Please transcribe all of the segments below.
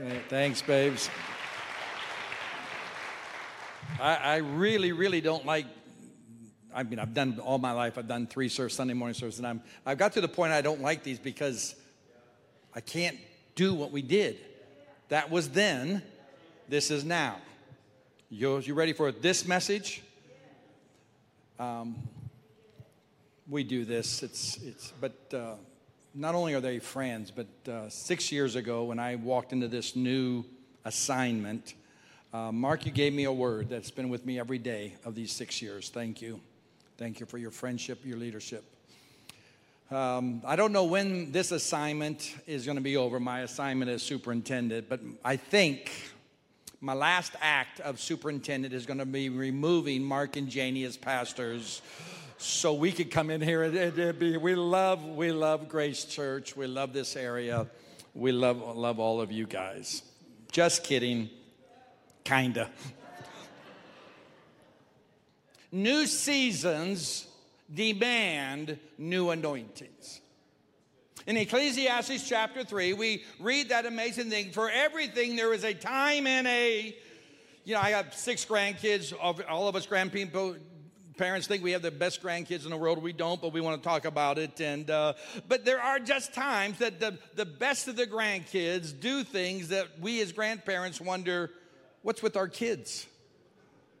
Right, thanks, babes. I really don't like, I mean, I've done all my life, I've done three services, Sunday morning services, and I've got to the point I don't like these because I can't do what we did. That was then, this is now. You ready for this message? We do this, but not only are they friends, but 6 years ago when I walked into this new assignment, Mark, you gave me a word that's been with me every day of these 6 years. Thank you. Thank you for your friendship, your leadership. I don't know when this assignment is going to be over, my assignment as superintendent, but I think my last act of superintendent is going to be removing Mark and Janie as pastors so we could come in here. We love Grace Church. We love this area. We love all of you guys. Just kidding. Kinda. New seasons demand new anointings. In Ecclesiastes chapter 3, we read that amazing thing. For everything, there is a time and a... You know, I have 6 grandkids. All of us grandparents think we have the best grandkids in the world. We don't, but we want to talk about it. And but there are just times that the best of the grandkids do things that we as grandparents wonder, what's with our kids?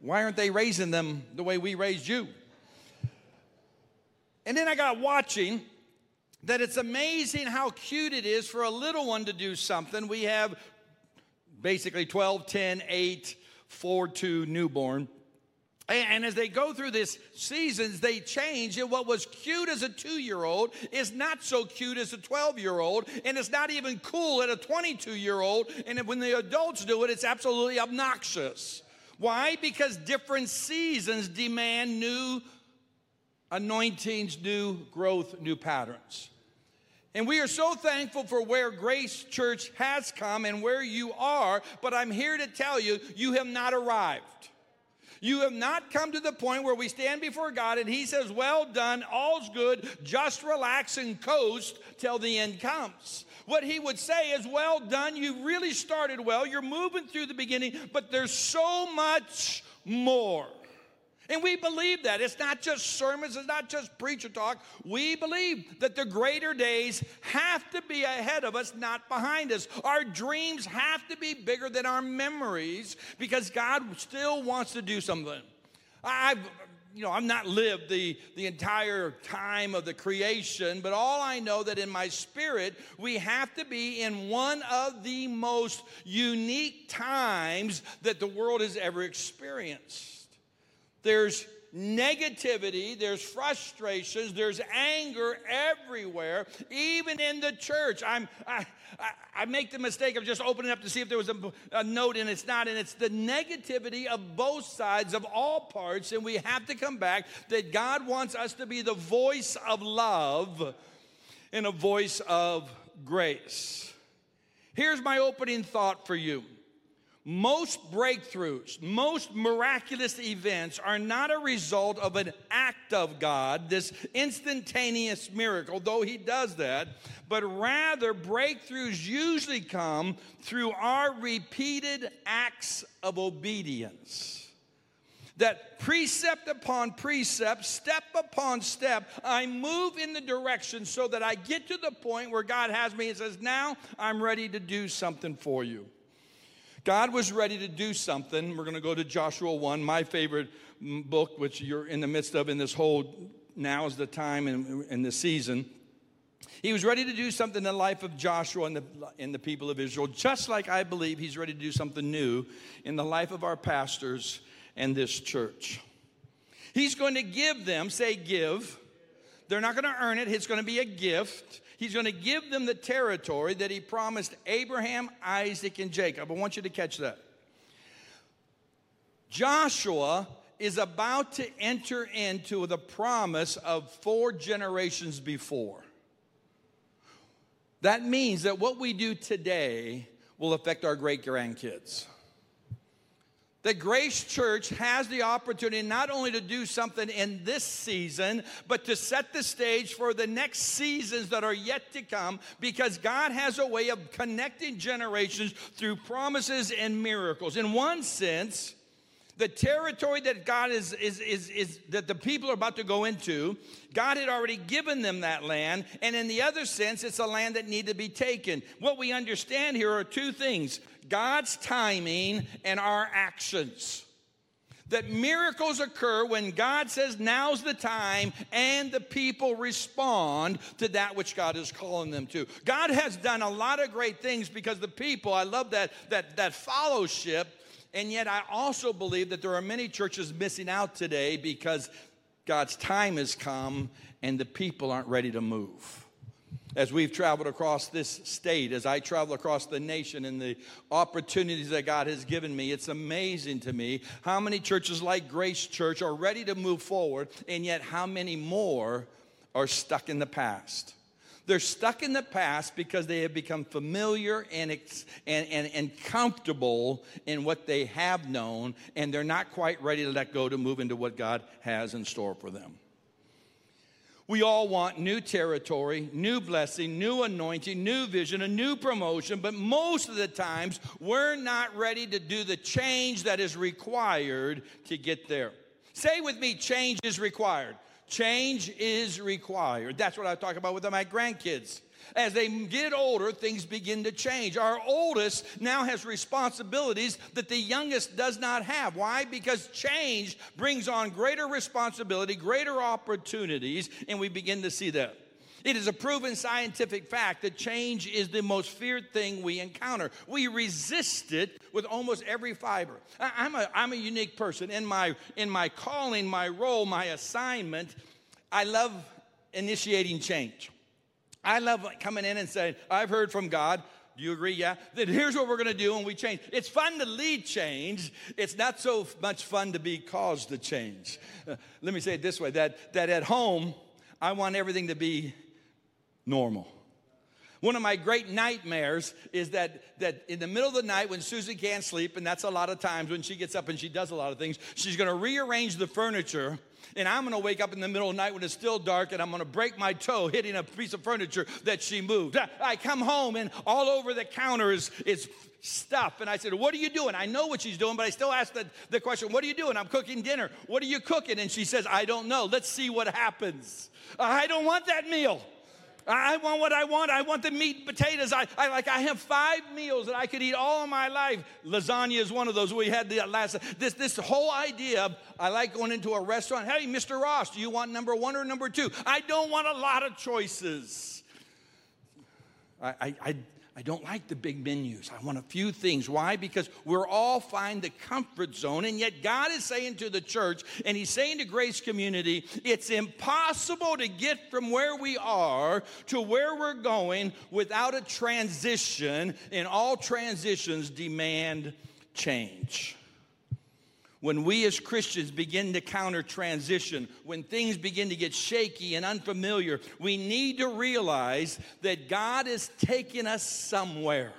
Why aren't they raising them the way we raised you? And then I got watching that it's amazing how cute it is for a little one to do something. We have basically 12, 10, 8, 4, 2 newborn. And as they go through these seasons, they change. And what was cute as a 2-year-old is not so cute as a 12-year-old. And it's not even cool at a 22-year-old. And when the adults do it, it's absolutely obnoxious. Why? Because different seasons demand new anointings, new growth, new patterns. And we are so thankful for where Grace Church has come and where you are. But I'm here to tell you, you have not arrived. You have not come to the point where we stand before God and he says, well done, all's good, just relax and coast till the end comes. What he would say is, well done, you really started well, you're moving through the beginning, but there's so much more. And we believe that. It's not just sermons, it's not just preacher talk. We believe that the greater days have to be ahead of us, not behind us. Our dreams have to be bigger than our memories because God still wants to do something. I've not lived the entire time of the creation, but all I know that in my spirit, we have to be in one of the most unique times that the world has ever experienced. There's negativity, there's frustrations, there's anger everywhere, even in the church. I make the mistake of just opening up to see if there was a note, and it's not, and it's the negativity of both sides of all parts, and we have to come back that God wants us to be the voice of love and a voice of grace. Here's my opening thought for you. Most breakthroughs, most miraculous events are not a result of an act of God, this instantaneous miracle, though he does that, but rather breakthroughs usually come through our repeated acts of obedience. That precept upon precept, step upon step, I move in the direction so that I get to the point where God has me and says, now I'm ready to do something for you. God was ready to do something. We're going to go to Joshua 1, my favorite book, which you're in the midst of in this whole, now is the time and the season. He was ready to do something in the life of Joshua and the people of Israel, just like I believe he's ready to do something new in the life of our pastors and this church. He's going to give them, say give. They're not going to earn it. It's going to be a gift. He's going to give them the territory that he promised Abraham, Isaac, and Jacob. I want you to catch that. Joshua is about to enter into the promise of 4 generations before. That means that what we do today will affect our great-grandkids. that Grace Church has the opportunity not only to do something in this season, but to set the stage for the next seasons that are yet to come, because God has a way of connecting generations through promises and miracles. In one sense, the territory that God that the people are about to go into, God had already given them that land, and in the other sense, it's a land that needed to be taken. What we understand here are two things: God's timing and our actions. That miracles occur when God says now's the time, and the people respond to that which God is calling them to. God has done a lot of great things because the people, I love that fellowship. And yet I also believe that there are many churches missing out today because God's time has come and the people aren't ready to move. As we've traveled across this state, as I travel across the nation and the opportunities that God has given me, it's amazing to me how many churches like Grace Church are ready to move forward, and yet how many more are stuck in the past. They're stuck in the past because they have become familiar and comfortable in what they have known, and they're not quite ready to let go to move into what God has in store for them. We all want new territory, new blessing, new anointing, new vision, a new promotion, but most of the times we're not ready to do the change that is required to get there. Say with me, change is required. Change is required. That's what I talk about with my grandkids. As they get older, things begin to change. Our oldest now has responsibilities that the youngest does not have. Why? Because change brings on greater responsibility, greater opportunities, and we begin to see that. It is a proven scientific fact that change is the most feared thing we encounter. We resist it with almost every fiber. I'm a unique person. In my calling, my role, my assignment, I love initiating change. I love coming in and saying, I've heard from God. Do you agree? Yeah. Then here's what we're going to do, and we change. It's fun to lead change. It's not so much fun to be caused to change. Let me say it this way, that at home, I want everything to be normal. One of my great nightmares is that in the middle of the night when Susan can't sleep, and that's a lot of times when she gets up and she does a lot of things, she's going to rearrange the furniture, and I'm going to wake up in the middle of the night when it's still dark, and I'm going to break my toe hitting a piece of furniture that she moved. I come home, and all over the counter is stuff, and I said, what are you doing? I know what she's doing, but I still ask the question, what are you doing? I'm cooking dinner. What are you cooking? And she says, I don't know. Let's see what happens. I don't want that meal. I want what I want. I want the meat and potatoes. I have 5 meals that I could eat all my life. Lasagna is one of those. We had the last. This whole idea of, I like going into a restaurant. Hey, Mr. Ross, do you want number 1 or number 2? I don't want a lot of choices. I don't like the big menus. I want a few things. Why? Because we're all find the comfort zone, and yet God is saying to the church, and he's saying to Grace Community, it's impossible to get from where we are to where we're going without a transition, and all transitions demand change. When we as Christians begin to counter transition, when things begin to get shaky and unfamiliar, we need to realize that God is taking us somewhere.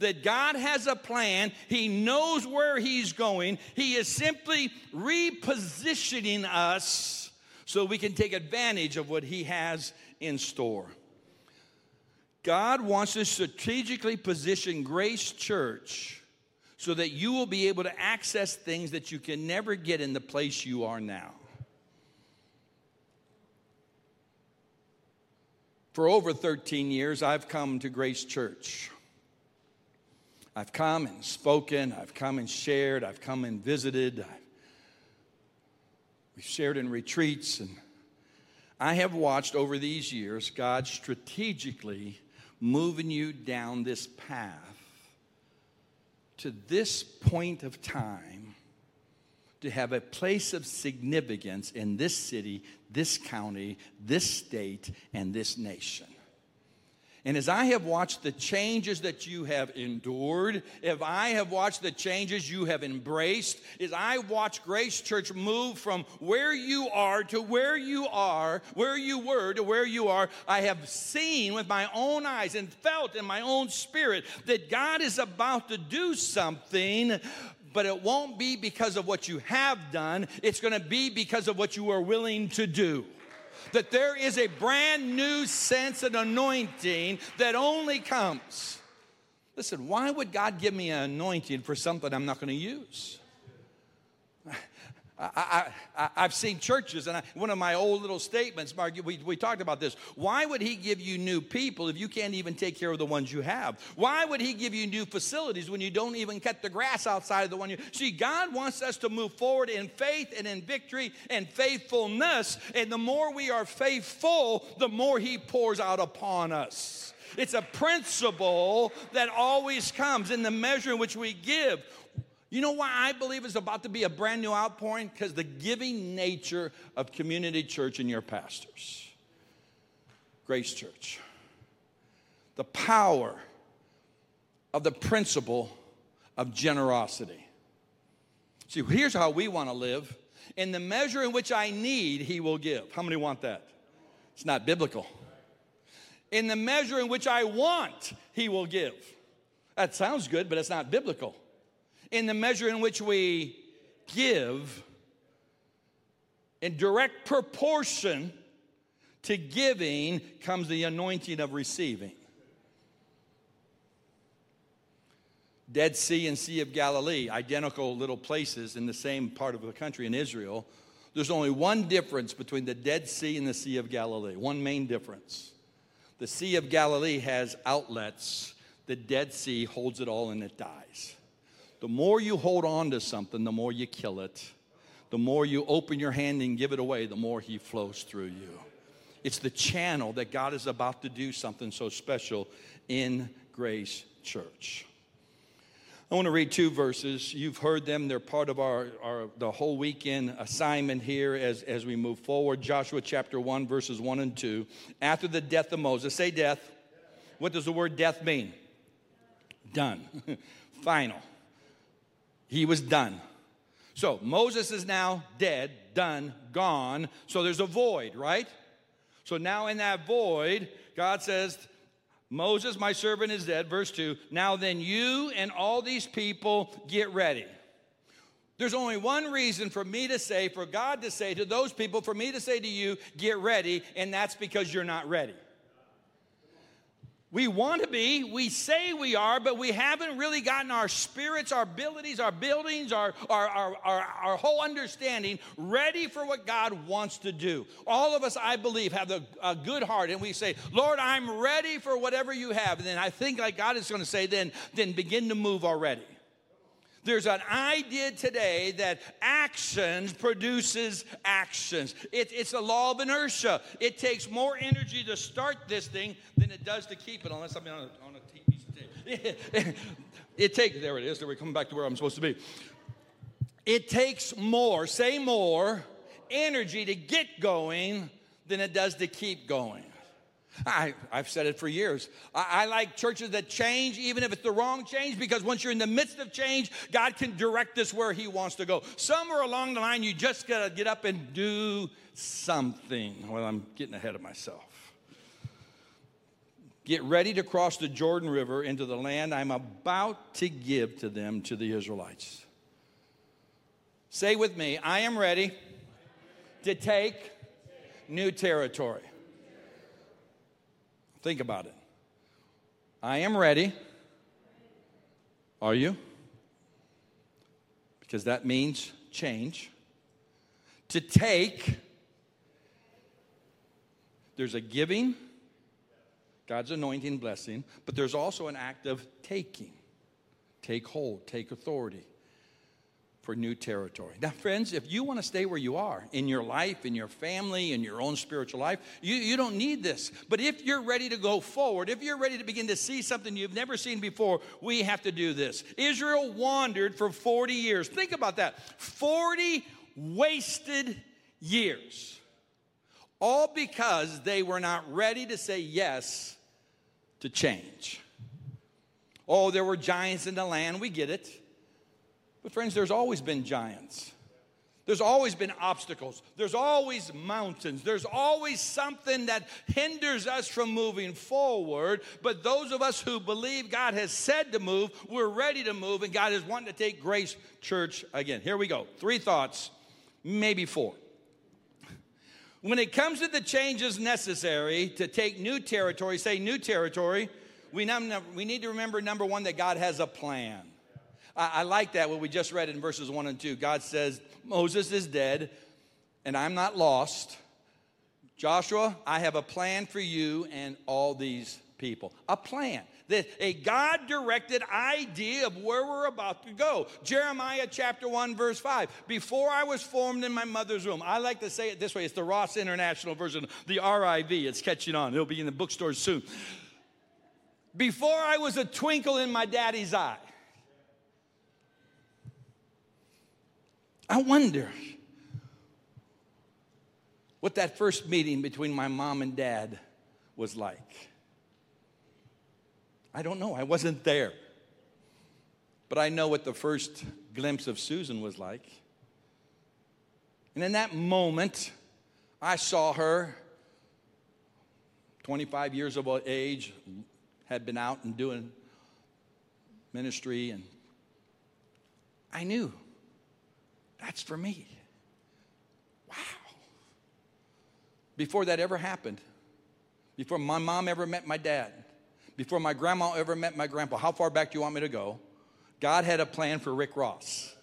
That God has a plan. He knows where he's going. He is simply repositioning us so we can take advantage of what he has in store. God wants to strategically position Grace Church so that you will be able to access things that you can never get in the place you are now. For over 13 years, I've come to Grace Church. I've come and spoken. I've come and shared. I've come and visited. We've shared in retreats. And I have watched over these years God strategically moving you down this path to this point of time, to have a place of significance in this city, this county, this state, and this nation. And as I have watched the changes that you have endured, if I have watched the changes you have embraced, as I watch Grace Church move from where you are to where you are, where you were to where you are, I have seen with my own eyes and felt in my own spirit that God is about to do something but it won't be because of what you have done. It's going to be because of what you are willing to do. That there is a brand new sense and anointing that only comes. Listen, why would God give me an anointing for something I'm not going to use? I've seen churches, and one of my old little statements, Mark, we talked about this. Why would he give you new people if you can't even take care of the ones you have? Why would he give you new facilities when you don't even cut the grass outside of the one you... See, God wants us to move forward in faith and in victory and faithfulness. And the more we are faithful, the more he pours out upon us. It's a principle that always comes in the measure in which we give. You know why I believe it's about to be a brand new outpouring? Because the giving nature of community church and your pastors. Grace Church. The power of the principle of generosity. See, here's how we want to live. In the measure in which I need, he will give. How many want that? It's not biblical. In the measure in which I want, he will give. That sounds good, but it's not biblical. In the measure in which we give, in direct proportion to giving comes the anointing of receiving. Dead Sea and Sea of Galilee, identical little places in the same part of the country in Israel. There's only one difference between the Dead Sea and the Sea of Galilee, one main difference. The Sea of Galilee has outlets. The Dead Sea holds it all and it dies. The more you hold on to something, the more you kill it. The more you open your hand and give it away, the more he flows through you. It's the channel that God is about to do something so special in Grace Church. I want to read two verses. You've heard them. They're part of the whole weekend assignment here as we move forward. Joshua chapter 1, verses 1 and 2. After the death of Moses, say death. What does the word death mean? Done. Final. He was done. So Moses is now dead, done, gone. So there's a void, right? So now in that void, God says, Moses, my servant, is dead. Verse 2, now then you and all these people get ready. There's only one reason for me to say, for God to say to those people, for me to say to you, get ready, and that's because you're not ready. We want to be, we say we are, but we haven't really gotten our spirits, our abilities, our buildings, our whole understanding ready for what God wants to do. All of us, I believe, have a good heart, and we say, Lord, I'm ready for whatever you have. And then I think like God is going to say, then begin to move already. There's an idea today that action produces actions. It's a law of inertia. It takes more energy to start this thing than it does to keep it, unless I'm on a piece of tape. There it is. There, we're coming back to where I'm supposed to be. It takes more energy to get going than it does to keep going. I've said it for years. I like churches that change, even if it's the wrong change, because once you're in the midst of change, God can direct us where he wants to go. Somewhere along the line, you just got to get up and do something. Well, I'm getting ahead of myself. Get ready to cross the Jordan River into the land I'm about to give to them, to the Israelites. Say with me, I am ready to take new territory. Think about it. I am ready. Are you? Because that means change. To take. There's a giving, God's anointing, blessing, but there's also an act of taking. Take hold, take authority for new territory. Now, friends, if you want to stay where you are in your life, in your family, in your own spiritual life, you don't need this. But if you're ready to go forward, if you're ready to begin to see something you've never seen before, we have to do this. Israel wandered for 40 years. Think about that. 40 wasted years. All because they were not ready to say yes to change. Oh, there were giants in the land. We get it. But friends, there's always been giants. There's always been obstacles. There's always mountains. There's always something that hinders us from moving forward. But those of us who believe God has said to move, we're ready to move, and God is wanting to take Grace Church again. Here we go. 3 thoughts, maybe 4. When it comes to the changes necessary to take new territory, say new territory, we need to remember, number 1, that God has a plan. I like that, what we just read in verses 1 and 2. God says, Moses is dead, and I'm not lost. Joshua, I have a plan for you and all these people. A plan. A God-directed idea of where we're about to go. Jeremiah chapter 1, verse 5. Before I was formed in my mother's womb. I like to say it this way. It's the Ross International version, the RIV. It's catching on. It'll be in the bookstores soon. Before I was a twinkle in my daddy's eye. I wonder what that first meeting between my mom and dad was like. I don't know. I wasn't there. But I know what the first glimpse of Susan was like. And in that moment, I saw her, 25 years of age, had been out and doing ministry, and I knew. That's for me. Wow. Before that ever happened, before my mom ever met my dad, before my grandma ever met my grandpa, how far back do you want me to go? God had a plan for Rick Ross.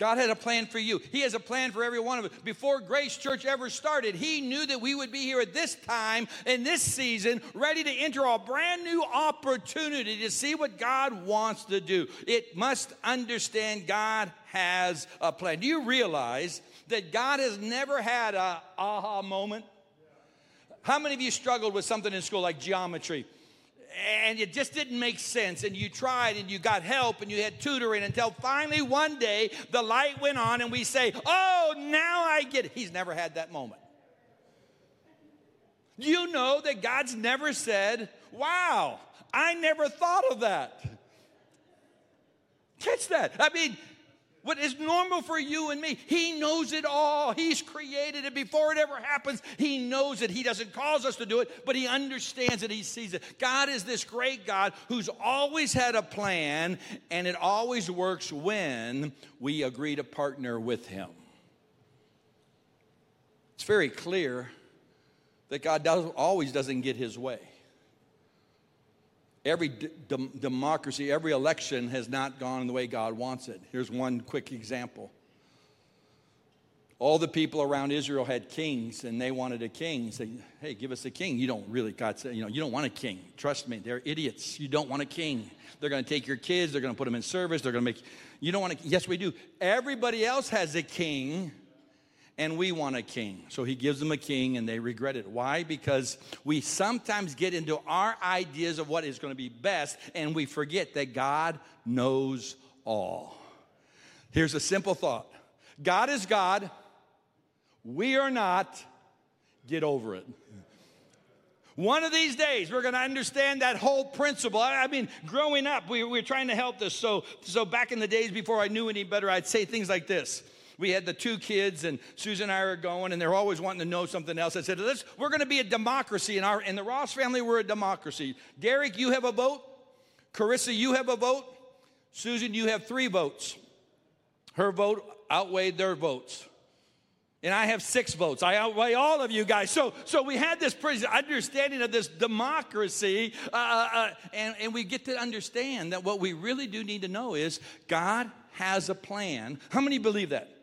God had a plan for you. He has a plan for every one of us. Before Grace Church ever started, He knew that we would be here at this time, in this season, ready to enter a brand new opportunity to see what God wants to do. It must understand God has a plan. Do you realize that God has never had an aha moment? How many of you struggled with something in school like geometry? And it just didn't make sense, and you tried, and you got help, and you had tutoring, until finally one day the light went on, and we say, oh, now I get it. He's never had that moment. You know that God's never said, wow, I never thought of that. Catch that. I mean, what is normal for you and me, He knows it all. He's created it. Before it ever happens, He knows it. He doesn't cause us to do it, but He understands it. He sees it. God is this great God who's always had a plan, and it always works when we agree to partner with Him. It's very clear that God always doesn't get His way. Every democracy, every election has not gone the way God wants it. Here's one quick example. All the people around Israel had kings, and they wanted a king. Say, hey, give us a king. You don't really, God said, you don't want a king. Trust me, they're idiots. You don't want a king. They're going to take your kids. They're going to put them in service. They're going to make, you don't want to, yes, we do. Everybody else has a king, and we want a king. So He gives them a king, and they regret it. Why? Because we sometimes get into our ideas of what is going to be best, and we forget that God knows all. Here's a simple thought. God is God. We are not. Get over it. One of these days, we're going to understand that whole principle. I mean, growing up, we were trying to help this. So back in the days before I knew any better, I'd say things like this. We had the 2 kids, and Susan and I are going, and they're always wanting to know something else. I said, we're going to be a democracy. In the Ross family, we're a democracy. Derek, you have a vote. Carissa, you have a vote. Susan, you have 3 votes. Her vote outweighed their votes. And I have 6 votes. I outweigh all of you guys. So we had this understanding of this democracy, and we get to understand that what we really do need to know is God has a plan. How many believe that?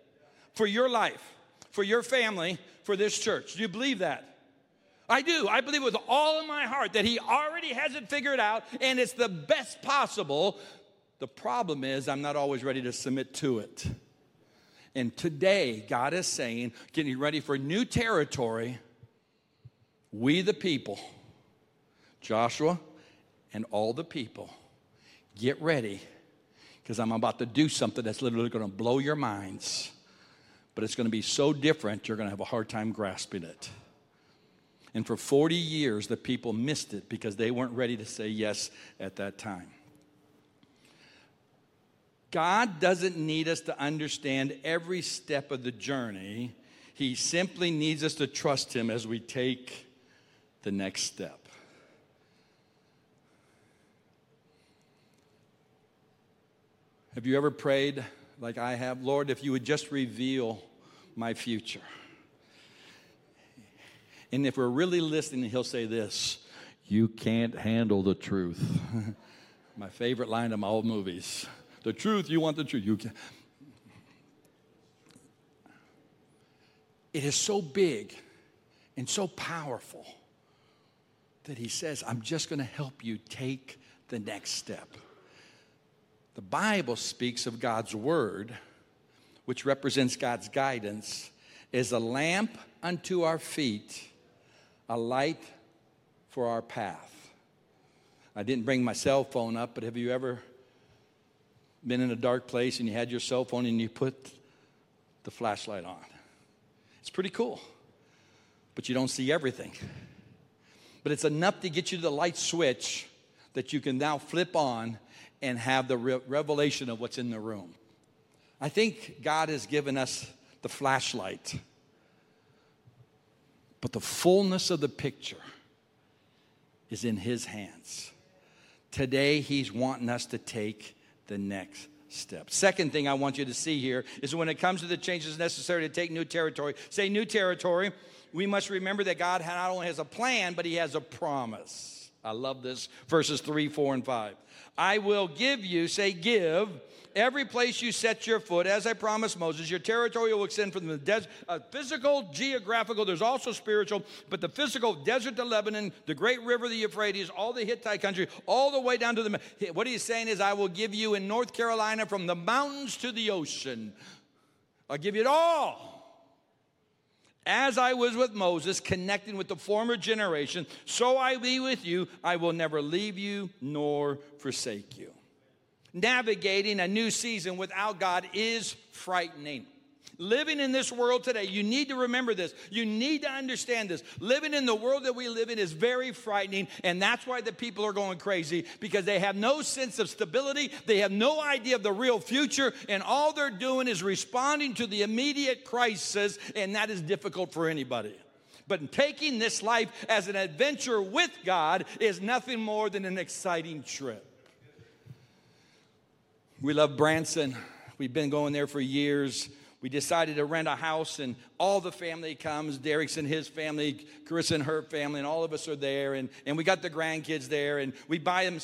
For your life, for your family, for this church. Do you believe that? I do. I believe with all of my heart that He already has it figured out, and it's the best possible. The problem is I'm not always ready to submit to it. And today, God is saying, getting ready for new territory, we the people, Joshua and all the people, get ready, because I'm about to do something that's literally going to blow your minds. But it's going to be so different, you're going to have a hard time grasping it. And for 40 years, the people missed it because they weren't ready to say yes at that time. God doesn't need us to understand every step of the journey. He simply needs us to trust him as we take the next step. Have you ever prayed like I have? Lord, if you would just reveal my future. And if we're really listening, he'll say this: you can't handle the truth. My favorite line in my old movies. The truth, you want the truth. You can't. It is so big and so powerful that he says, I'm just going to help you take the next step. The Bible speaks of God's word, which represents God's guidance, as a lamp unto our feet, a light for our path. I didn't bring my cell phone up, but have you ever been in a dark place and you had your cell phone and you put the flashlight on? It's pretty cool, but you don't see everything. But it's enough to get you to the light switch that you can now flip on and have the revelation of what's in the room. I think God has given us the flashlight. But the fullness of the picture is in his hands. Today, he's wanting us to take the next step. Second thing I want you to see here is when it comes to the changes necessary to take new territory, say new territory, we must remember that God not only has a plan, but he has a promise. I love this, verses 3, 4, and 5. I will give you, say give, every place you set your foot, as I promised Moses. Your territory will extend from the desert, physical, geographical, there's also spiritual, but the physical, desert to Lebanon, the great river, the Euphrates, all the Hittite country, all the way down to the, what he's saying is I will give you in North Carolina from the mountains to the ocean. I'll give you it all. As I was with Moses, connecting with the former generation, so I be with you. I will never leave you nor forsake you. Navigating a new season without God is frightening. Living in this world today, you need to remember this. You need to understand this. Living in the world that we live in is very frightening, and that's why the people are going crazy, because they have no sense of stability. They have no idea of the real future, and all they're doing is responding to the immediate crisis, and that is difficult for anybody. But taking this life as an adventure with God is nothing more than an exciting trip. We love Branson. We've been going there for years. We decided to rent a house, and all the family comes. Derek's and his family, Carissa and her family, and all of us are there. And we got the grandkids there, and we buy them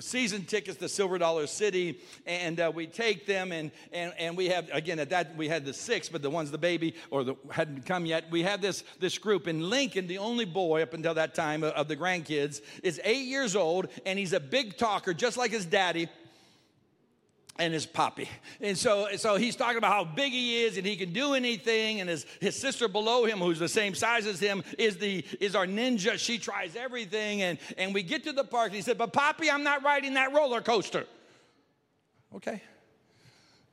season tickets to Silver Dollar City, and we take them, and we have, again, at that, we had the six, but the one's the baby, or hadn't come yet. We have this group, and Lincoln, the only boy up until that time of the grandkids, is 8 years old, and he's a big talker, just like his daddy and his poppy. And so he's talking about how big he is and he can do anything. And his sister below him, who's the same size as him, is our ninja. She tries everything. And we get to the park and he said, but Poppy, I'm not riding that roller coaster. Okay.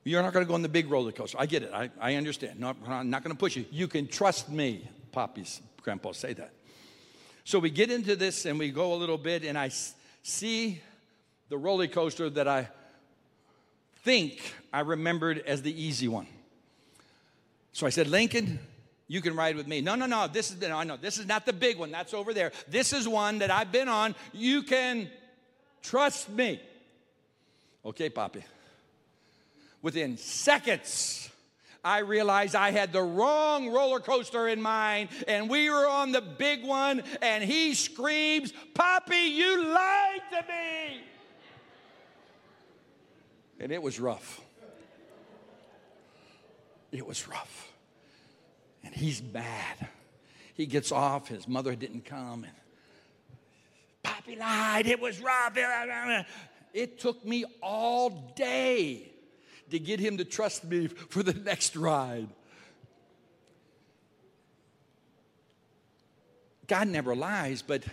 You're not going to go on the big roller coaster. I get it. I understand. No, I'm not going to push you. You can trust me. Poppy's grandpa say that. So we get into this and we go a little bit, and I see the roller coaster that I remembered as the easy one. So I said, Lincoln, you can ride with me. No, this is not the big one. That's over there. This is one that I've been on. You can trust me. Okay, Poppy. Within seconds, I realized I had the wrong roller coaster in mind, and we were on the big one, and he screams, Poppy, you lied to me. And it was rough. It was rough. And he's mad. He gets off. His mother didn't come. And Poppy lied. It was rough. It took me all day to get him to trust me for the next ride. God never lies, but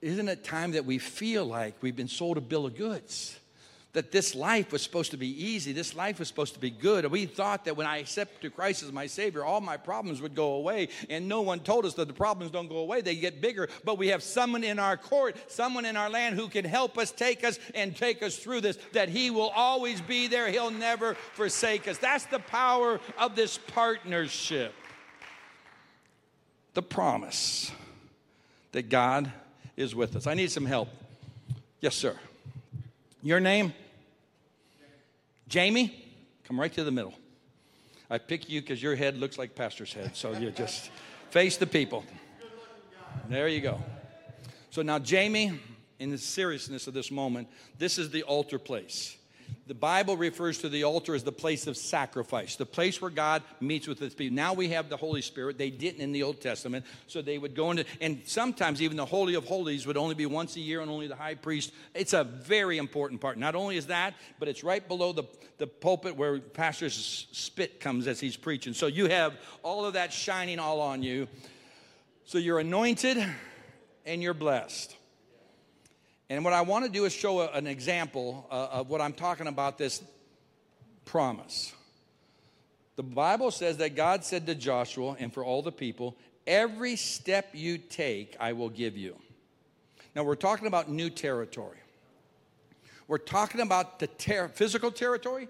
isn't it time that we feel like we've been sold a bill of goods? that this life was supposed to be easy. This life was supposed to be good. And we thought that when I accepted Christ as my Savior, all my problems would go away. And no one told us that the problems don't go away. They get bigger. But we have someone in our court, someone in our land who can help us, take us, and take us through this, that He will always be there. He'll never forsake us. That's the power of this partnership. The promise that God is with us. I need some help. Yes, sir. Your name? Jamie? Come right to the middle. I pick you because your head looks like pastor's head, so you just face the people. There you go. So now, Jamie, in the seriousness of this moment, this is the altar place. The Bible refers to the altar as the place of sacrifice, the place where God meets with His people. Now we have the Holy Spirit. They didn't in the Old Testament, so they would go into, and sometimes even the Holy of Holies would only be once a year and only the high priest. It's a very important part. Not only is that, but it's right below the pulpit where pastor's spit comes as he's preaching. So you have all of that shining all on you. So you're anointed and you're blessed. And what I want to do is show an example of what I'm talking about, this promise. The Bible says that God said to Joshua and for all the people, every step you take, I will give you. Now, we're talking about new territory. We're talking about the physical territory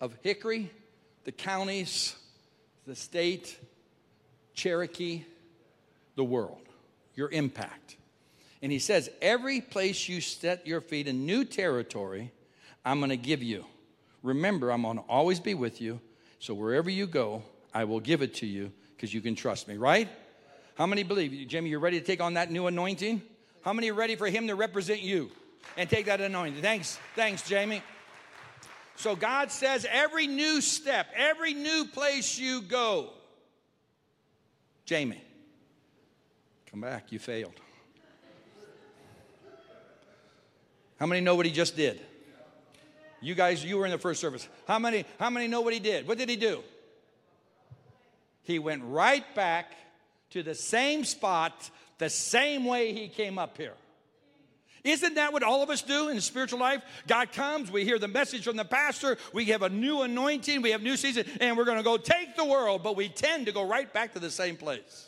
of Hickory, the counties, the state, Cherokee, the world, your impact. And He says, every place you set your feet in new territory, I'm going to give you. Remember, I'm going to always be with you. So wherever you go, I will give it to you because you can trust me, right? How many believe, Jimmy, you're ready to take on that new anointing? How many are ready for Him to represent you and take that anointing? Thanks, Jamie. So God says every new step, every new place you go. Jamie, come back. You failed. How many know what he just did? You guys, you were in the first service. How many know what he did? What did he do? He went right back to the same spot, the same way he came up here. Isn't that what all of us do in the spiritual life? God comes, we hear the message from the pastor, we have a new anointing, we have new season, and we're going to go take the world, but we tend to go right back to the same place.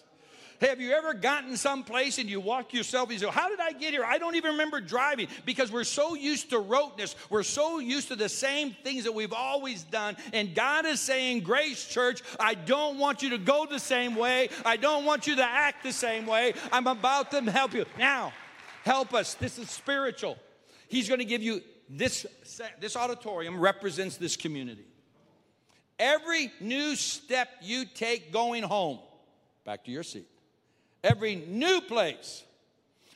Have you ever gotten someplace and you walk yourself and you say, how did I get here? I don't even remember driving, because we're so used to roteness. We're so used to the same things that we've always done. And God is saying, Grace Church, I don't want you to go the same way. I don't want you to act the same way. I'm about to help you. Now, help us. This is spiritual. He's going to give you this auditorium represents this community. Every new step you take going home, back to your seat. Every new place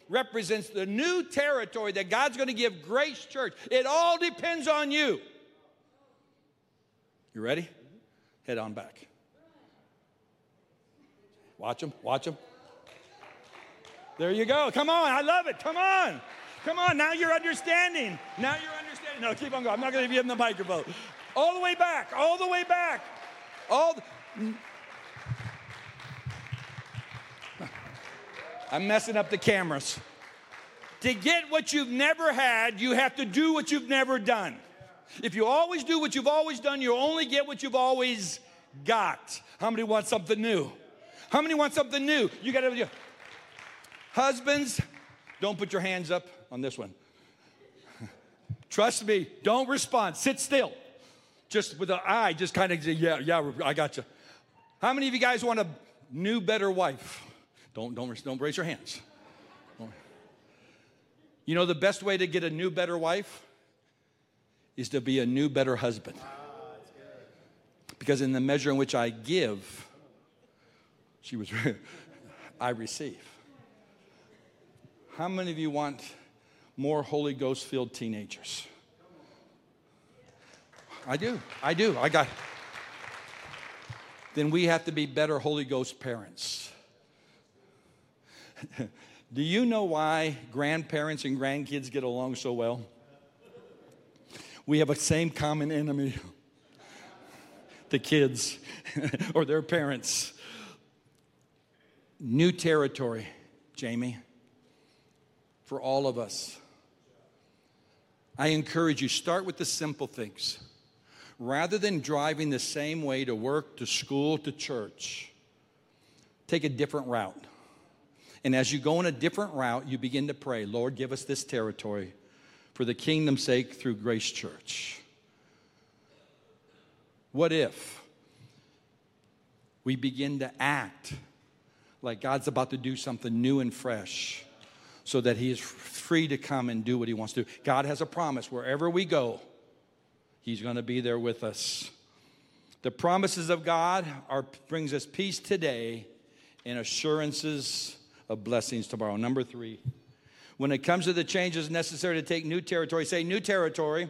represents the new territory that God's going to give Grace Church. It all depends on you. You ready? Head on back. Watch them. There you go. Come on. I love it. Come on. Now you're understanding. No, keep on going. I'm not going to give him the microphone. All the way back. I'm messing up the cameras. To get what you've never had, you have to do what you've never done. If you always do what you've always done, you'll only get what you've always got. How many want something new? You got to. Husbands, don't put your hands up on this one. Trust me, don't respond. Sit still. Just with an eye, just kind of say, yeah, I got you. How many of you guys want a new, better wife? Don't raise your hands. You know, the best way to get a new, better wife is to be a new, better husband. Because in the measure in which I give, I receive. How many of you want more Holy Ghost-filled teenagers? I do. I got it. Then we have to be better Holy Ghost parents. Do you know why grandparents and grandkids get along so well? We have a same common enemy, the kids or their parents. New territory, Jamie, for all of us. I encourage you, start with the simple things. Rather than driving the same way to work, to school, to church, take a different route. And as you go on a different route, you begin to pray, Lord, give us this territory for the kingdom's sake through Grace Church. What if we begin to act like God's about to do something new and fresh so that he is free to come and do what he wants to do? God has a promise. Wherever we go, he's going to be there with us. The promises of God brings us peace today and assurances of blessings tomorrow. Number three, when it comes to the changes necessary to take new territory, say new territory.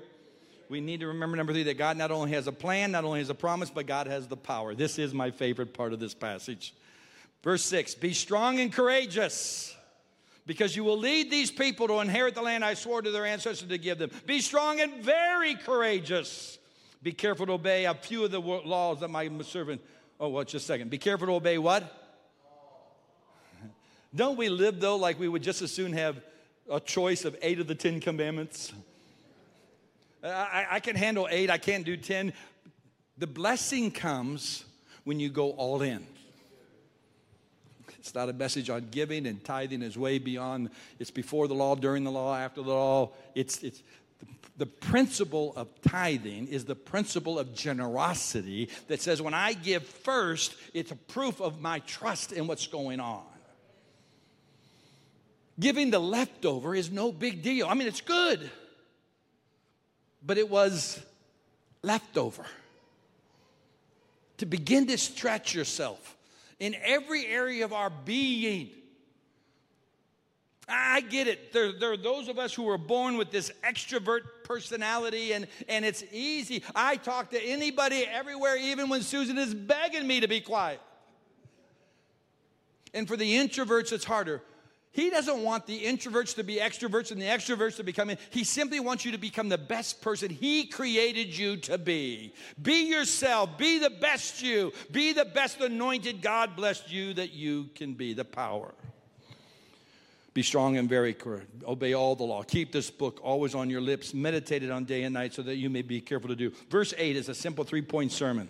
We need to remember, number three, that God not only has a plan, not only has a promise, but God has the power. This is my favorite part of this passage. Verse 6, be strong and courageous, because you will lead these people to inherit the land I swore to their ancestors to give them. Be strong and very courageous. Be careful to obey a few of the laws that my servant, Be careful to obey what? Don't we live, though, like we would just as soon have a choice of 8 of the 10 commandments? I can handle 8. I can't do 10. The blessing comes when you go all in. It's not a message on giving and tithing is way beyond. It's before the law, during the law, after the law. It's the principle of tithing is the principle of generosity that says when I give first, it's a proof of my trust in what's going on. Giving the leftover is no big deal. I mean, it's good, but it was leftover. To begin to stretch yourself in every area of our being. I get it. There are those of us who were born with this extrovert personality, and it's easy. I talk to anybody everywhere, even when Susan is begging me to be quiet. And for the introverts, it's harder. He doesn't want the introverts to be extroverts and the extroverts to become. He simply wants you to become the best person he created you to be. Be yourself. Be the best you. Be the best anointed God blessed you that you can be. The power. Be strong and very courageous. Obey all the law. Keep this book always on your lips. Meditate it on day and night so that you may be careful to do. Verse 8 is a simple 3-point sermon.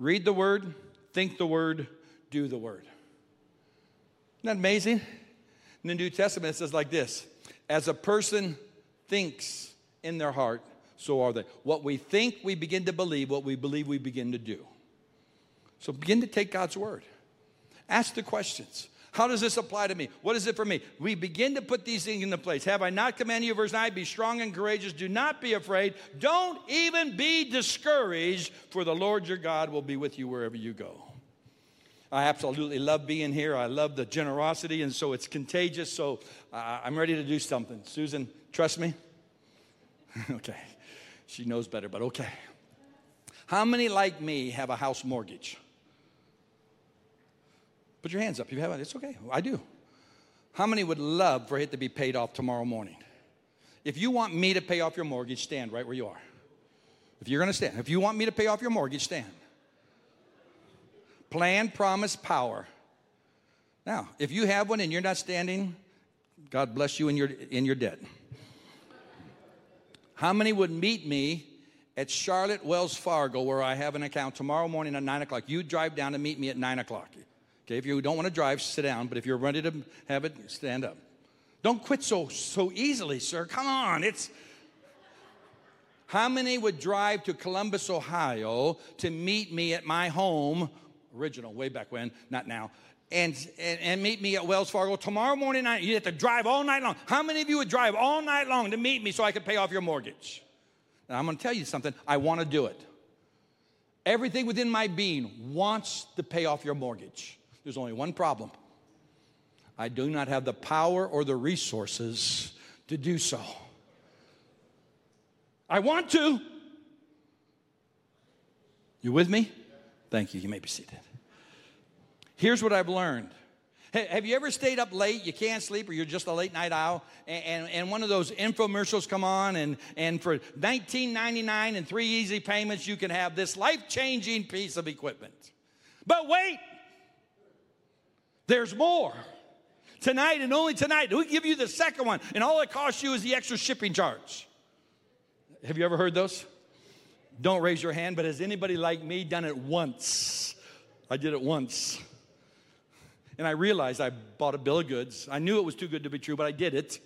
Read the word. Think the word. Do the word. Isn't that amazing? In the New Testament, it says like this. As a person thinks in their heart, so are they. What we think, we begin to believe. What we believe, we begin to do. So begin to take God's word. Ask the questions. How does this apply to me? What is it for me? We begin to put these things into place. Have I not commanded you, verse 9, be strong and courageous. Do not be afraid. Don't even be discouraged, for the Lord your God will be with you wherever you go. I absolutely love being here. I love the generosity, and so it's contagious. So I'm ready to do something. Susan, trust me? Okay. She knows better, but okay. How many like me have a house mortgage? Put your hands up. If you haven't, it's okay. I do. How many would love for it to be paid off tomorrow morning? If you want me to pay off your mortgage, stand right where you are. If you're going to stand. If you want me to pay off your mortgage, stand. Plan, promise, power. Now, if you have one and you're not standing, God bless you in your debt. How many would meet me at Charlotte, Wells Fargo, where I have an account tomorrow morning at 9 o'clock? You drive down and meet me at 9 o'clock. Okay, if you don't want to drive, sit down. But if you're ready to have it, stand up. Don't quit so easily, sir. Come on, it's... How many would drive to Columbus, Ohio to meet me at my home... original, way back when, not now, and meet me at Wells Fargo tomorrow morning night. You have to drive all night long. How many of you would drive all night long to meet me so I could pay off your mortgage? And I'm going to tell you something. I want to do it. Everything within my being wants to pay off your mortgage. There's only one problem. I do not have the power or the resources to do so. I want to. You with me? Thank you. You may be seated. Here's what I've learned. Hey, have you ever stayed up late? You can't sleep or you're just a late night owl. And one of those infomercials come on. And for $19.99 and 3 easy payments, you can have this life-changing piece of equipment. But wait. There's more. Tonight and only tonight, we give you the second one, and all it costs you is the extra shipping charge. Have you ever heard those? Don't raise your hand, but has anybody like me done it once? I did it once. And I realized I bought a bill of goods. I knew it was too good to be true, but I did it.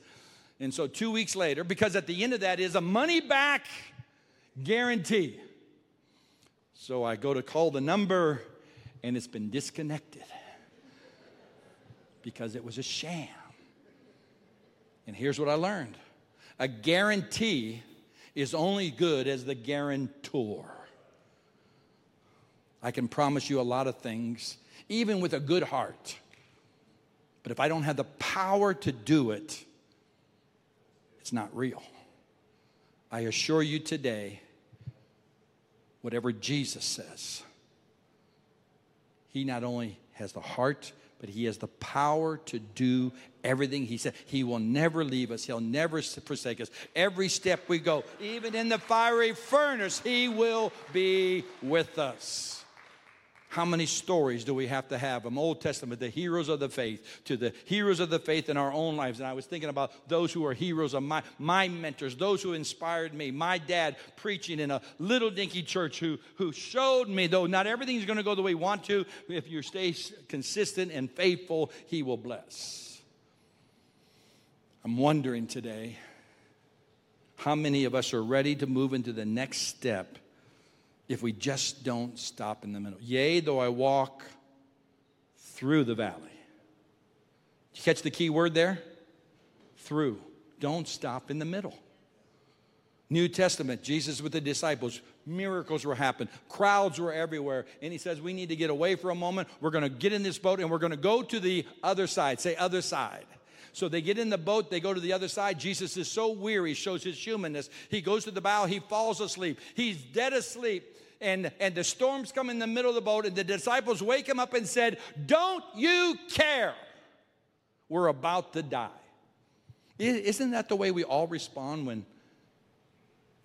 And so 2 weeks later, because at the end of that is a money back guarantee. So I go to call the number, and it's been disconnected because it was a sham. And here's what I learned. A guarantee is only good as the guarantor. I can promise you a lot of things, even with a good heart. But if I don't have the power to do it, it's not real. I assure you today, whatever Jesus says, he not only has the heart, but he has the power to do everything he said. He will never leave us. He'll never forsake us. Every step we go, even in the fiery furnace, he will be with us. How many stories do we have to have from Old Testament, the heroes of the faith, to the heroes of the faith in our own lives? And I was thinking about those who are heroes of my mentors, those who inspired me, my dad preaching in a little dinky church who showed me, though not everything's going to go the way you want to, if you stay consistent and faithful, he will bless. I'm wondering today how many of us are ready to move into the next step if we just don't stop in the middle. Yea, though I walk through the valley. Did you catch the key word there? Through. Don't stop in the middle. New Testament, Jesus with the disciples, miracles were happening. Crowds were everywhere. And he says, we need to get away for a moment. We're going to get in this boat and we're going to go to the other side. Say, other side. So they get in the boat, they go to the other side. Jesus is so weary, shows his humanness. He goes to the bow, he falls asleep. He's dead asleep, and the storms come in the middle of the boat, and the disciples wake him up and said, don't you care? We're about to die. Isn't that the way we all respond when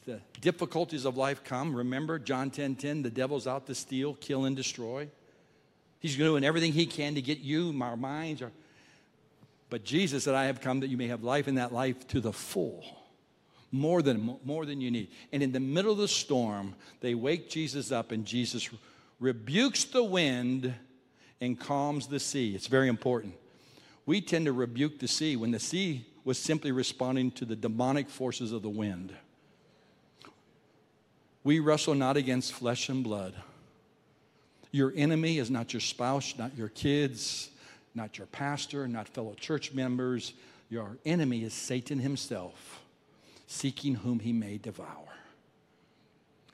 the difficulties of life come? Remember John 10:10, the devil's out to steal, kill, and destroy. He's doing everything he can to get you, our minds, our... But Jesus said, I have come that you may have life, and that life to the full, more than you need. And in the middle of the storm, they wake Jesus up, and Jesus rebukes the wind and calms the sea. It's very important. We tend to rebuke the sea when the sea was simply responding to the demonic forces of the wind. We wrestle not against flesh and blood. Your enemy is not your spouse, not your kids, not your pastor, not fellow church members. Your enemy is Satan himself, seeking whom he may devour.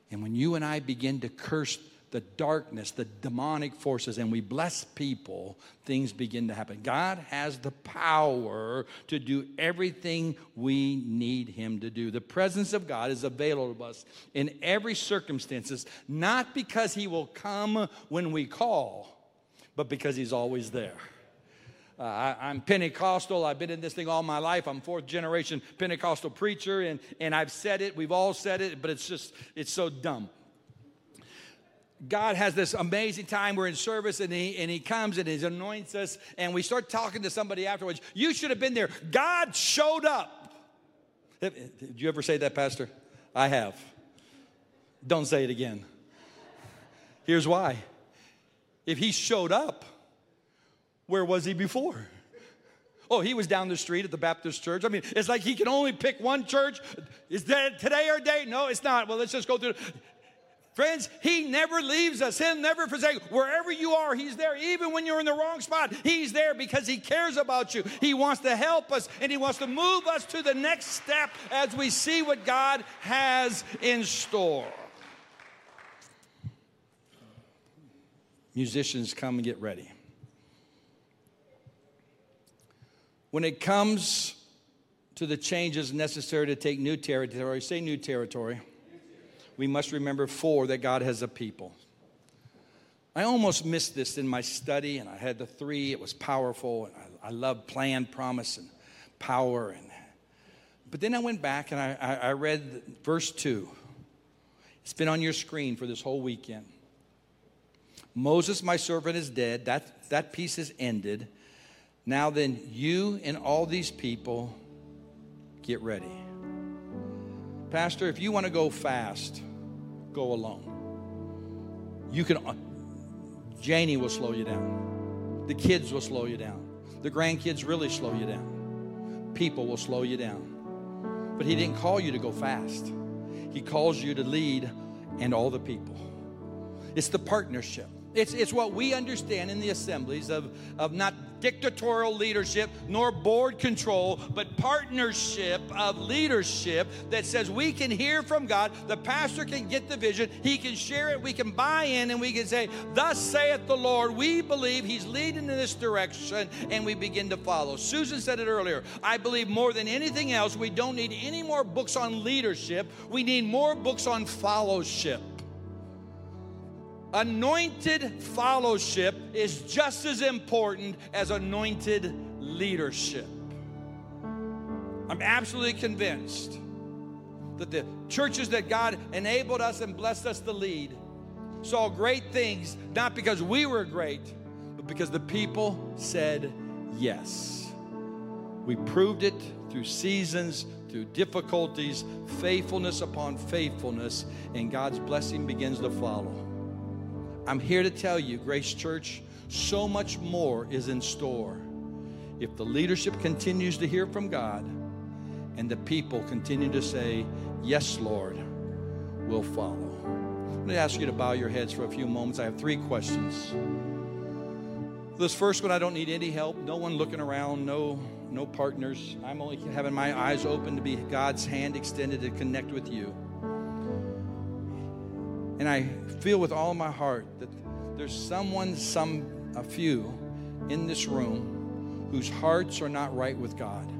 And when you and I begin to curse the darkness, the demonic forces, and we bless people, things begin to happen. God has the power to do everything we need him to do. The presence of God is available to us in every circumstance, not because he will come when we call, but because he's always there. I'm Pentecostal. I've been in this thing all my life. I'm fourth generation Pentecostal preacher, and I've said it. We've all said it, but it's so dumb. God has this amazing time. We're in service, and he comes and he anoints us, and we start talking to somebody afterwards. You should have been there. God showed up. Did you ever say that, Pastor? I have. Don't say it again. Here's why. If he showed up, where was he before? Oh, he was down the street at the Baptist church. I mean, it's like he can only pick one church. Is that today or day? No, it's not. Well, let's just go through. Friends, he never leaves us. He'll never forsake. Wherever you are, he's there. Even when you're in the wrong spot, he's there because he cares about you. He wants to help us, and he wants to move us to the next step as we see what God has in store. Musicians, come and get ready. When it comes to the changes necessary to take new territory, say new territory, we must remember four that God has a people. I almost missed this in my study, and I had the three. It was powerful, and I love plan, promise, and power. But then I went back, and I read verse 2. It's been on your screen for this whole weekend. Moses, my servant, is dead. That piece is ended. Now then, you and all these people get ready. Pastor, if you want to go fast, go alone. You can. Janie will slow you down. The kids will slow you down. The grandkids really slow you down. People will slow you down. But he didn't call you to go fast. He calls you to lead and all the people. It's the partnership. It's what we understand in the assemblies of not dictatorial leadership nor board control, but partnership of leadership that says we can hear from God, the pastor can get the vision, he can share it, we can buy in, and we can say, thus saith the Lord, we believe he's leading in this direction, and we begin to follow. Susan said it earlier, I believe more than anything else, we don't need any more books on leadership, we need more books on fellowship. Anointed fellowship is just as important as anointed leadership. I'm absolutely convinced that the churches that God enabled us and blessed us to lead saw great things, not because we were great, but because the people said yes. We proved it through seasons, through difficulties, faithfulness upon faithfulness, and God's blessing begins to follow. I'm here to tell you, Grace Church, so much more is in store if the leadership continues to hear from God and the people continue to say, yes, Lord, we'll follow. I'm going to ask you to bow your heads for a few moments. I have three questions. This first one, I don't need any help. No one looking around, no partners. I'm only having my eyes open to be God's hand extended to connect with you. And I feel with all my heart that there's someone, a few in this room whose hearts are not right with God.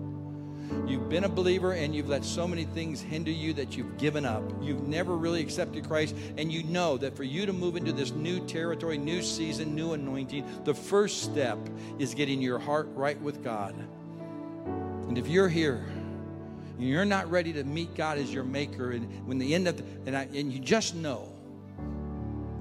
You've been a believer and you've let so many things hinder you that you've given up. You've never really accepted Christ, and you know that for you to move into this new territory, new season, new anointing, the first step is getting your heart right with God. And if you're here, and you're not ready to meet God as your maker, and when the end of, and you just know,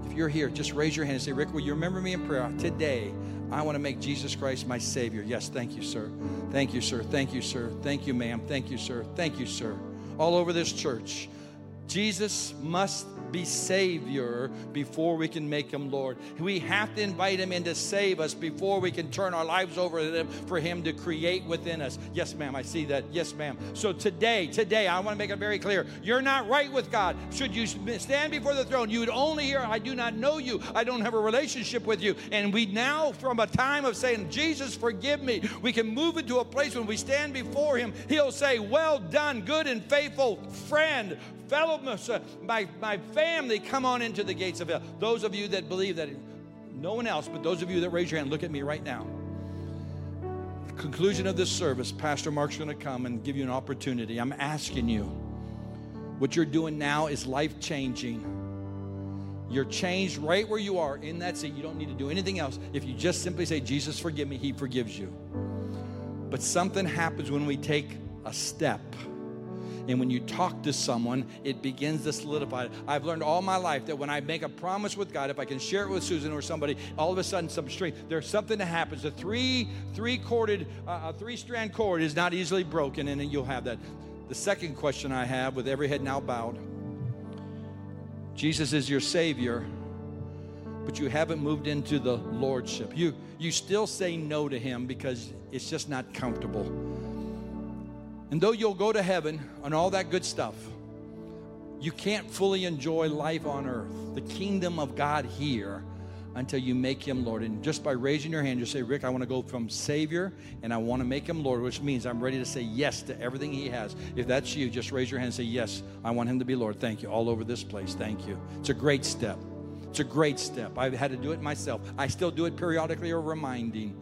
if you're here, just raise your hand and say, Rick, will you remember me in prayer? Today, I want to make Jesus Christ my Savior. Yes, thank you, sir. Thank you, sir. Thank you, sir. Thank you, ma'am. Thank you, sir. Thank you, sir. All over this church, Jesus must be Savior before we can make him Lord. We have to invite him in to save us before we can turn our lives over to him for him to create within us. Yes, ma'am, I see that. Yes, ma'am. So today, I want to make it very clear. You're not right with God. Should you stand before the throne, you would only hear, I do not know you. I don't have a relationship with you. And we now, from a time of saying, Jesus, forgive me, we can move into a place when we stand before him, he'll say, well done, good and faithful friend, fellow, my family, come on into the gates of hell. Those of you that believe that, no one else, but those of you that raise your hand, look at me right now. At the conclusion of this service, Pastor Mark's going to come and give you an opportunity. I'm asking you, what you're doing now is life-changing. You're changed right where you are in that seat. You don't need to do anything else. If you just simply say, Jesus, forgive me, he forgives you. But something happens when we take a step. And when you talk to someone, it begins to solidify. I've learned all my life that when I make a promise with God, if I can share it with Susan or somebody, all of a sudden there's something that happens. A three-strand cord is not easily broken, and you'll have that. The second question I have, with every head now bowed, Jesus is your Savior, but you haven't moved into the Lordship. You still say no to him because it's just not comfortable. And though you'll go to heaven and all that good stuff, you can't fully enjoy life on earth, the kingdom of God here, until you make him Lord. And just by raising your hand, you say, Rick, I want to go from Savior and I want to make him Lord, which means I'm ready to say yes to everything he has. If that's you, just raise your hand and say, yes, I want him to be Lord. Thank you. All over this place. Thank you. It's a great step. It's a great step. I've had to do it myself. I still do it periodically, or reminding.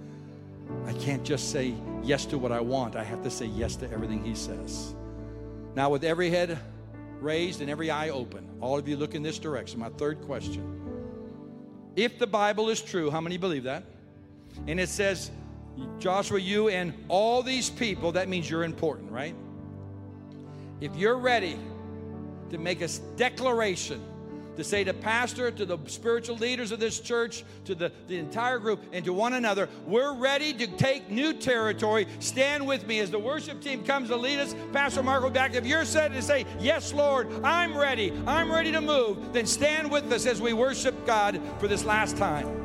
I can't just say yes to what I want. I have to say yes to everything he says. Now, with every head raised and every eye open, all of you look in this direction. My third question. If the Bible is true, how many believe that? And it says, Joshua, you and all these people, that means you're important, right? If you're ready to make a declaration to say to pastor, to the spiritual leaders of this church, to the entire group, and to one another, we're ready to take new territory. Stand with me as the worship team comes to lead us. Pastor Mark will be back. If you're set to say, yes, Lord, I'm ready to move, then stand with us as we worship God for this last time.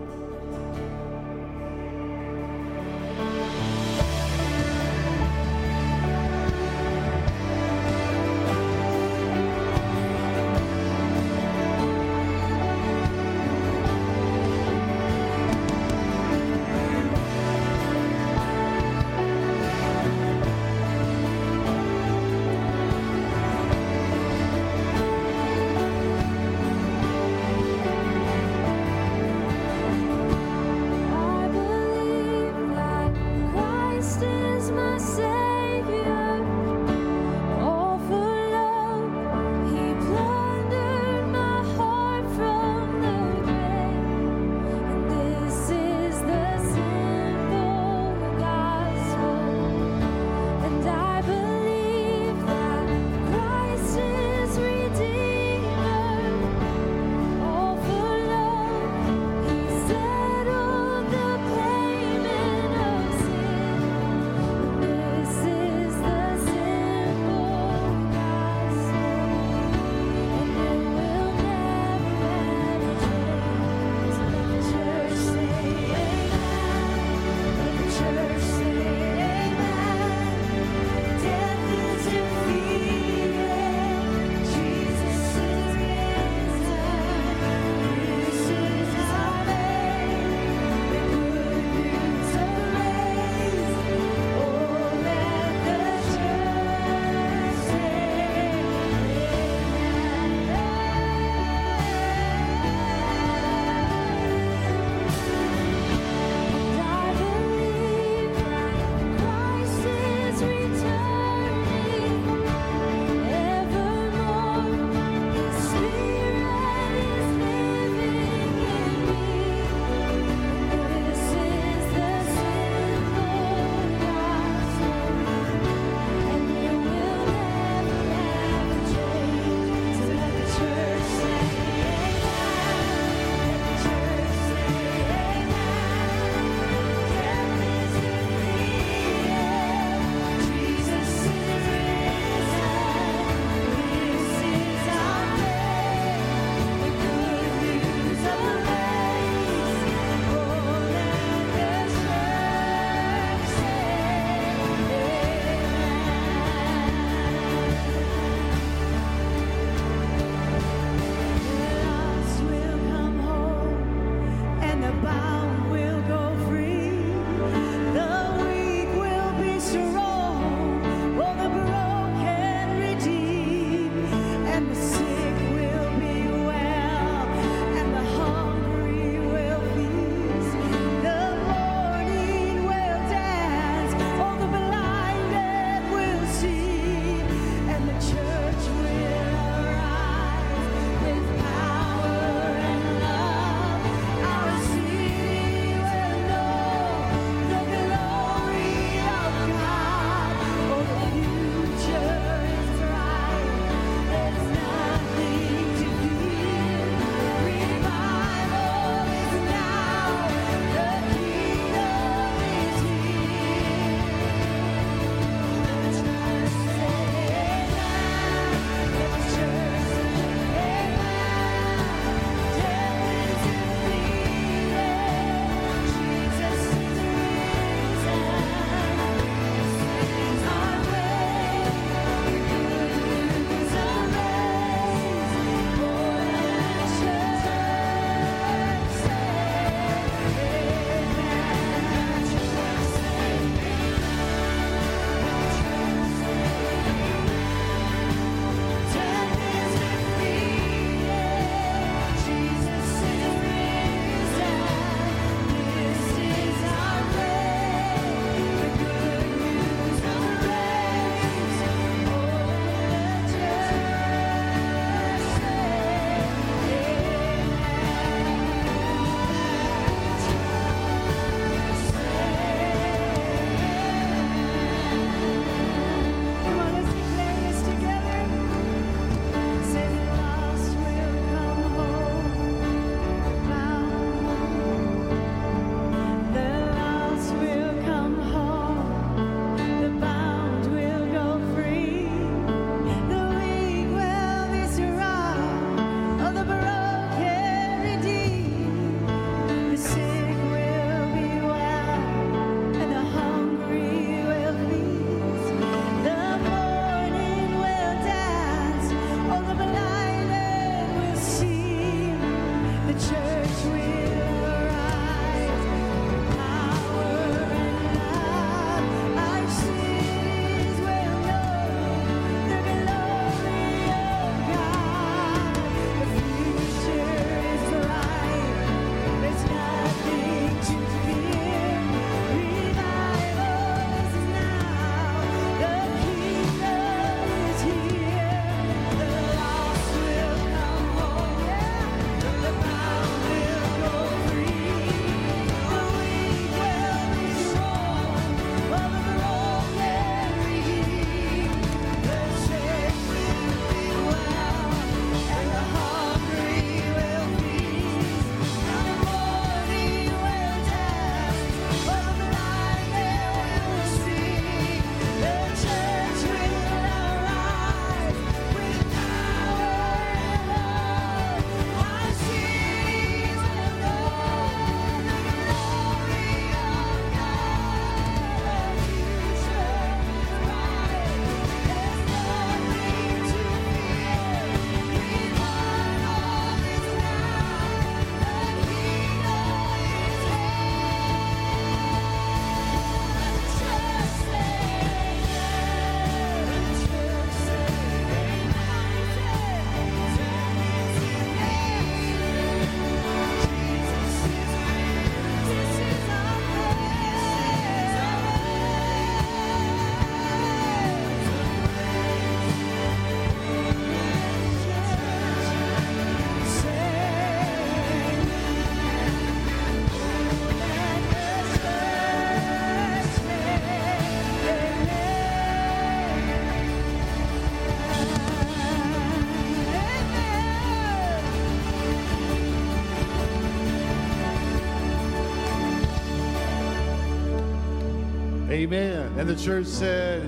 Amen. And the church said,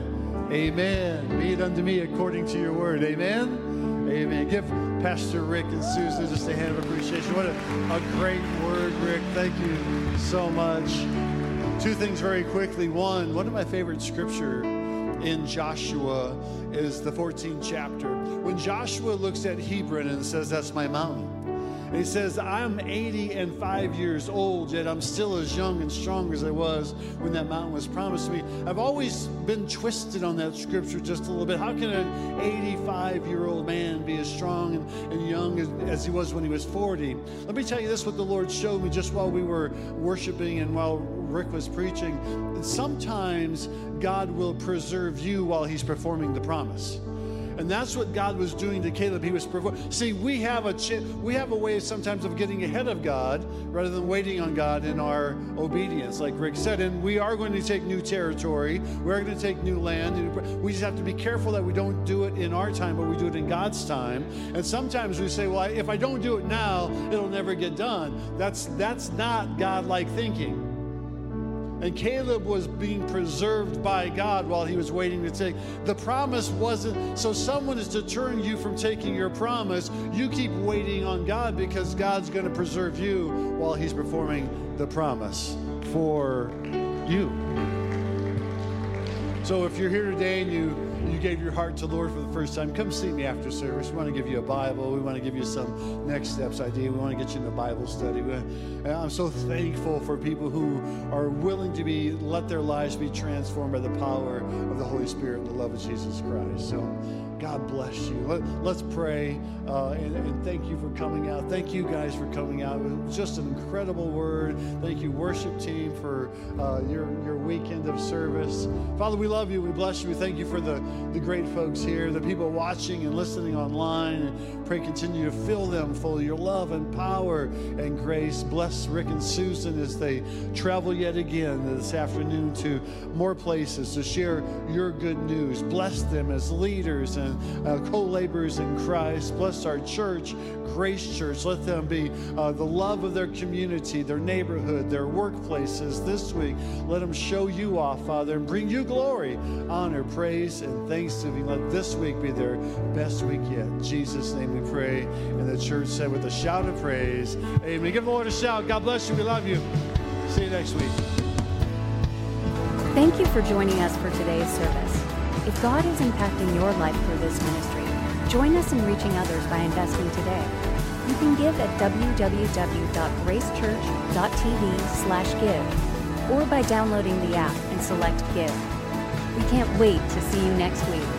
amen. Be it unto me according to your word. Amen. Amen. Give Pastor Rick and Susan just a hand of appreciation. What a great word, Rick. Thank you so much. Two things very quickly. One of my favorite scripture in Joshua is the 14th chapter. When Joshua looks at Hebron and says, that's my mountain. And he says, I'm 85 years old, yet I'm still as young and strong as I was when that mountain was promised to me. I've always been twisted on that scripture just a little bit. How can an 85-year-old man be as strong and young as he was when he was 40? Let me tell you this, what the Lord showed me just while we were worshiping and while Rick was preaching. Sometimes God will preserve you while he's performing the promise. And that's what God was doing to Caleb. He was performing. See, we have a way sometimes of getting ahead of God rather than waiting on God in our obedience, like Rick said. And we are going to take new territory. We are going to take new land. We just have to be careful that we don't do it in our time, but we do it in God's time. And sometimes we say, well, if I don't do it now, it'll never get done. That's not God-like thinking. And Caleb was being preserved by God while he was waiting to take. The promise wasn't, so someone is deterring you from taking your promise. You keep waiting on God because God's going to preserve you while he's performing the promise for you. So if you're here today and you gave your heart to the Lord for the first time, come see me after service. We want to give you a Bible. We want to give you some Next Steps idea. We want to get you in a Bible study. And I'm so thankful for people who are willing to let their lives be transformed by the power of the Holy Spirit and the love of Jesus Christ. So God bless you. Let's pray and thank you for coming out. Thank you guys for coming out. It was just an incredible word. Thank you, worship team, for your weekend of service. Father, we love you. We bless you. We thank you for the great folks here, the people watching and listening online. And pray continue to fill them full of your love and power and grace. Bless Rick and Susan as they travel yet again this afternoon to more places to share your good news. Bless them as leaders and co-laborers in Christ. Bless our church, Grace Church. Let them be the love of their community, their neighborhood, their workplaces this week. Let them show you off, Father, and bring you glory, honor, praise, and thanksgiving. Let this week be their best week yet. In Jesus' name we pray. And the church said with a shout of praise, amen. Give the Lord a shout. God bless you. We love you. See you next week. Thank you for joining us for today's service. If God is impacting your life through this ministry, join us in reaching others by investing today. You can give at www.gracechurch.tv/give or by downloading the app and select Give. We can't wait to see you next week.